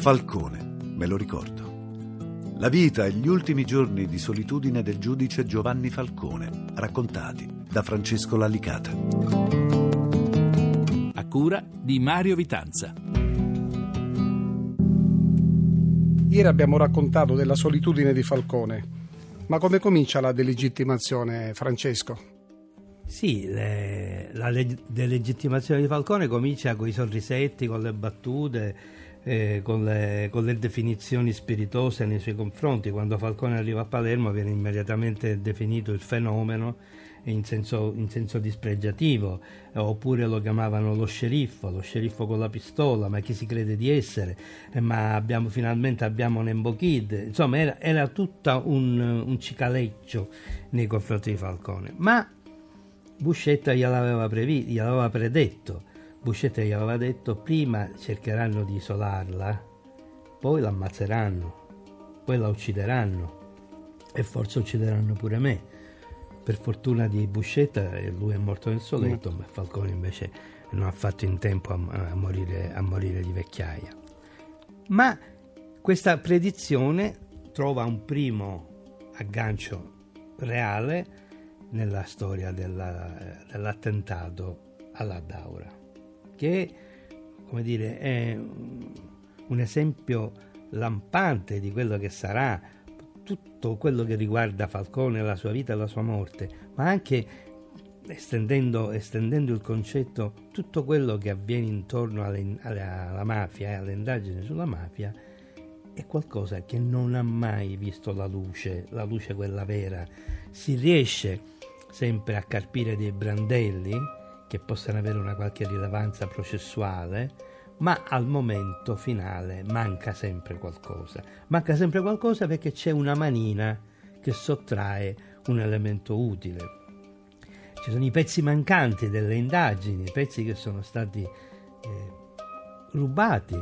Falcone, me lo ricordo. La vita e gli ultimi giorni di solitudine del giudice Giovanni Falcone, raccontati da Francesco Lallicata. A cura di Mario Vitanza. Ieri abbiamo raccontato della solitudine di Falcone, ma come comincia la delegittimazione, Francesco? Sì, la delegittimazione di Falcone comincia con i sorrisetti, con le battute, con le definizioni spiritose nei suoi confronti. Quando Falcone arriva a Palermo viene immediatamente definito il fenomeno in senso dispregiativo, oppure lo chiamavano lo sceriffo con la pistola, ma chi si crede di essere, ma finalmente abbiamo Nembo Kid. Insomma era tutto un cicaleggio nei confronti di Falcone, ma Buscetta gliel'aveva predetto. Buscetta gli aveva detto: prima cercheranno di isolarla, poi l'ammazzeranno, poi la uccideranno e forse uccideranno pure me. Per fortuna di Buscetta lui è morto nel suo letto, ma Falcone invece non ha fatto in tempo a morire di vecchiaia. Ma questa predizione trova un primo aggancio reale nella storia dell'attentato alla Daura, che, come dire, è un esempio lampante di quello che sarà tutto quello che riguarda Falcone, la sua vita e la sua morte, ma anche estendendo il concetto, tutto quello che avviene intorno alla mafia e alle indagini sulla mafia è qualcosa che non ha mai visto la luce quella vera. Si riesce sempre a carpire dei brandelli che possano avere una qualche rilevanza processuale, ma al momento finale manca sempre qualcosa perché c'è una manina che sottrae un elemento utile. Ci sono i pezzi mancanti delle indagini, pezzi che sono stati rubati,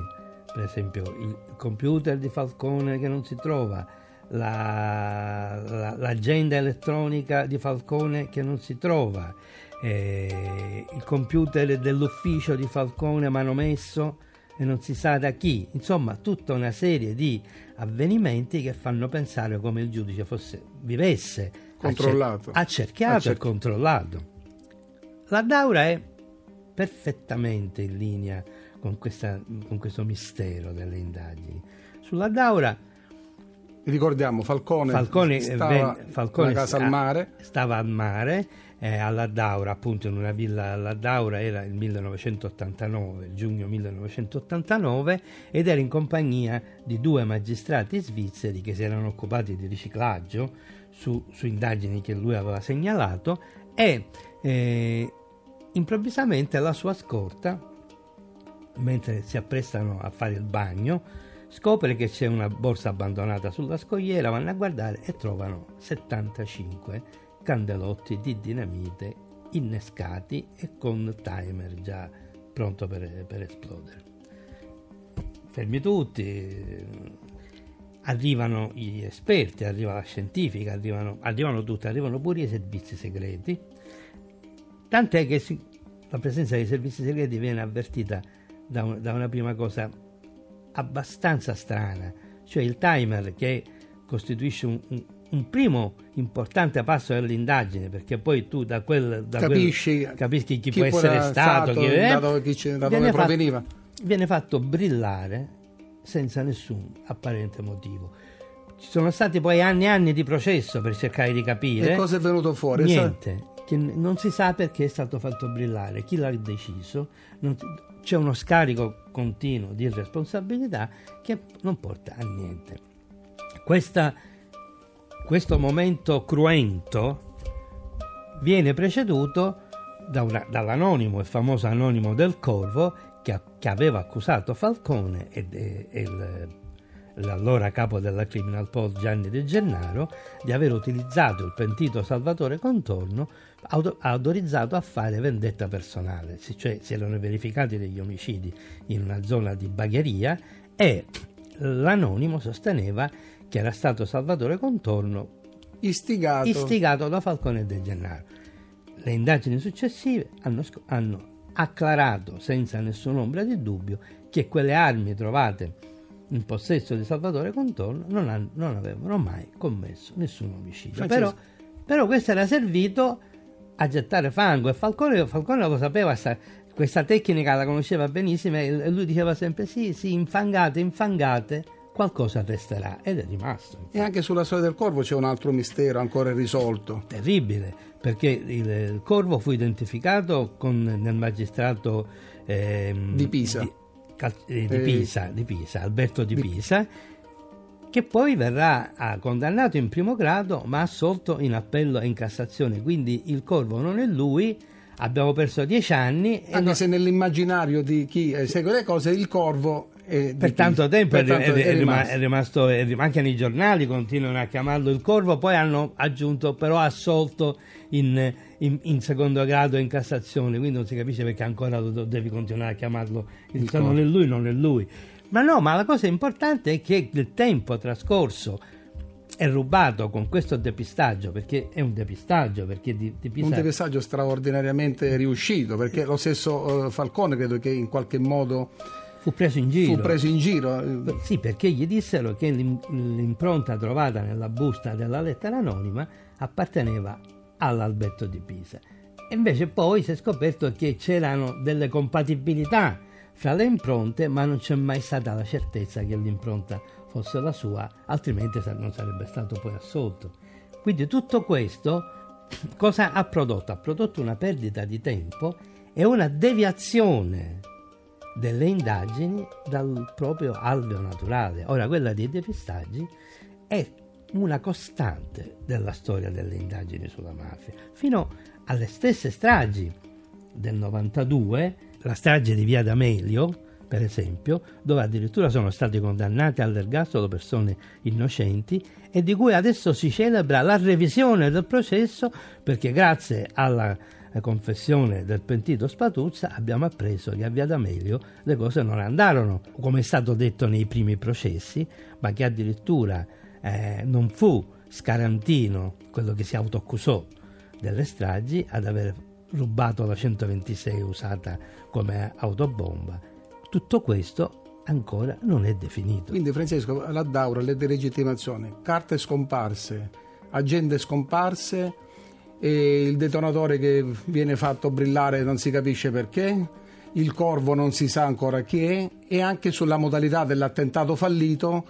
per esempio il computer di Falcone che non si trova, l'agenda elettronica di Falcone che non si trova, il computer dell'ufficio di Falcone manomesso e non si sa da chi. Insomma, tutta una serie di avvenimenti che fanno pensare come il giudice vivesse controllato, accerchiato e controllato. La Daura è perfettamente in linea con questo mistero delle indagini. Sulla Daura ricordiamo Falcone stava al mare, alla Daura, appunto, in una villa alla Daura. Era il 1989, giugno 1989, ed era in compagnia di due magistrati svizzeri che si erano occupati di riciclaggio su indagini che lui aveva segnalato e improvvisamente la sua scorta, mentre si apprestano a fare il bagno, scopre che c'è una borsa abbandonata sulla scogliera, vanno a guardare e trovano 75 candelotti di dinamite innescati e con timer già pronto per esplodere. Fermi tutti, arrivano gli esperti, arriva la scientifica, arrivano pure i servizi segreti, tant'è che la presenza dei servizi segreti viene avvertita da una prima cosa abbastanza strana, cioè il timer, che costituisce un primo importante passo dell'indagine, perché poi tu capisci chi può essere stato, da dove proveniva. Viene fatto brillare senza nessun apparente motivo. Ci sono stati poi anni e anni di processo per cercare di capire. E cosa è venuto fuori? Niente, che non si sa perché è stato fatto brillare, chi l'ha deciso, c'è uno scarico continuo di responsabilità che non porta a niente. Questo momento cruento viene preceduto dall'anonimo, il famoso anonimo del Corvo, che aveva accusato Falcone e l'allora capo della Criminal Poll Gianni De Gennaro di aver utilizzato il pentito Salvatore Contorno, autorizzato a fare vendetta personale, cioè si erano verificati degli omicidi in una zona di bagheria e l'anonimo sosteneva che era stato Salvatore Contorno istigato da Falcone e De Gennaro. Le indagini successive hanno acclarato senza nessun'ombra di dubbio che quelle armi trovate in possesso di Salvatore Contorno non avevano mai commesso nessun omicidio. Però questo era servito a gettare fango, e Falcone lo sapeva, questa tecnica la conosceva benissimo, e lui diceva sempre sì, infangate, qualcosa resterà, ed è rimasto. Infatti. E anche sulla storia del corvo c'è un altro mistero ancora irrisolto. Terribile, perché il corvo fu identificato nel magistrato di Pisa, Alberto di Pisa, che poi verrà condannato in primo grado ma assolto in appello e in Cassazione. Quindi il corvo non è lui. Abbiamo perso 10 anni. Se nell'immaginario di chi segue le cose il corvo per tanto tempo è rimasto, anche nei giornali continuano a chiamarlo il corvo, poi hanno aggiunto però assolto in secondo grado in Cassazione, quindi non si capisce perché ancora devi continuare a chiamarlo il corvo. Non è lui. Ma la cosa importante è che il tempo trascorso è rubato con questo depistaggio, perché è un depistaggio, perché un depistaggio straordinariamente riuscito, perché lo stesso Falcone credo che in qualche modo fu preso in giro. Sì, perché gli dissero che l'impronta trovata nella busta della lettera anonima apparteneva all'Alberto di Pisa, e invece poi si è scoperto che c'erano delle compatibilità fra le impronte, ma non c'è mai stata la certezza che l'impronta fosse la sua, altrimenti non sarebbe stato poi assolto. Quindi tutto questo cosa ha prodotto? Ha prodotto una perdita di tempo e una deviazione delle indagini dal proprio alveo naturale. Ora, quella dei depistaggi è una costante della storia delle indagini sulla mafia, fino alle stesse stragi del 92, la strage di Via D'Amelio, per esempio, dove addirittura sono stati condannati all'ergastolo persone innocenti, e di cui adesso si celebra la revisione del processo, perché grazie alla confessione del pentito Spatuzza abbiamo appreso che a Via D'Amelio le cose non andarono come è stato detto nei primi processi, ma che addirittura non fu Scarantino, quello che si autoaccusò delle stragi, ad aver rubato la 126 usata come autobomba. Tutto questo ancora non è definito. Quindi, Francesco, la Daura, le delegittimazioni, carte scomparse, agende scomparse, e il detonatore che viene fatto brillare non si capisce perché, il corvo non si sa ancora chi è, e anche sulla modalità dell'attentato fallito,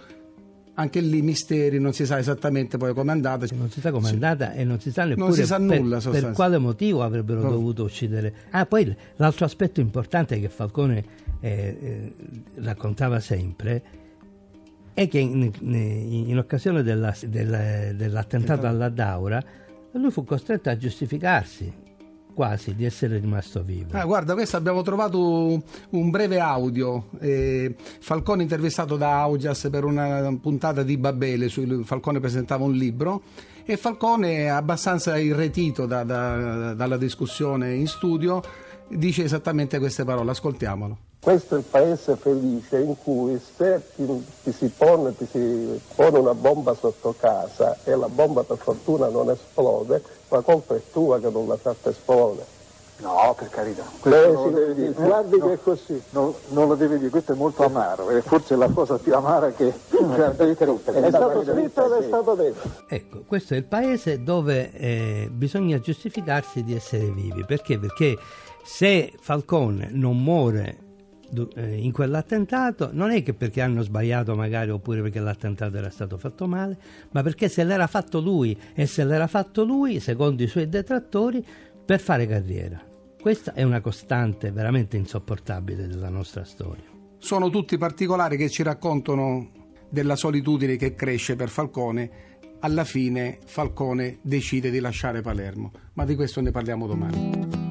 anche lì misteri, non si sa esattamente poi com'è andata. Non si sa com'è andata, e non si sa neppure per quale motivo avrebbero dovuto uccidere. Poi l'altro aspetto importante che Falcone raccontava sempre è che in occasione dell'attentato alla Daura lui fu costretto a giustificarsi quasi di essere rimasto vivo. Guarda, questo abbiamo trovato un breve audio, Falcone intervistato da Augias per una puntata di Babele, Falcone presentava un libro, e Falcone, abbastanza irretito dalla discussione in studio, dice esattamente queste parole, ascoltiamolo. Questo è il paese felice in cui se ti si pone una bomba sotto casa e la bomba per fortuna non esplode, la colpa è tua che non l'ha fatta esplodere. No, per carità. Questo non lo devi dire. Guardi che è così. Non lo devi dire, questo è molto amaro, è forse la cosa più amara che dovete rompere. È stato scritto ed è stato detto. Ecco, questo è il paese dove bisogna giustificarsi di essere vivi. Perché? Perché se Falcone non muore in quell'attentato non è che perché hanno sbagliato magari, oppure perché l'attentato era stato fatto male, ma perché se l'era fatto lui secondo i suoi detrattori per fare carriera. Questa è una costante veramente insopportabile della nostra storia. Sono tutti particolari che ci raccontano della solitudine che cresce per Falcone. Alla fine Falcone decide di lasciare Palermo, ma di questo ne parliamo domani.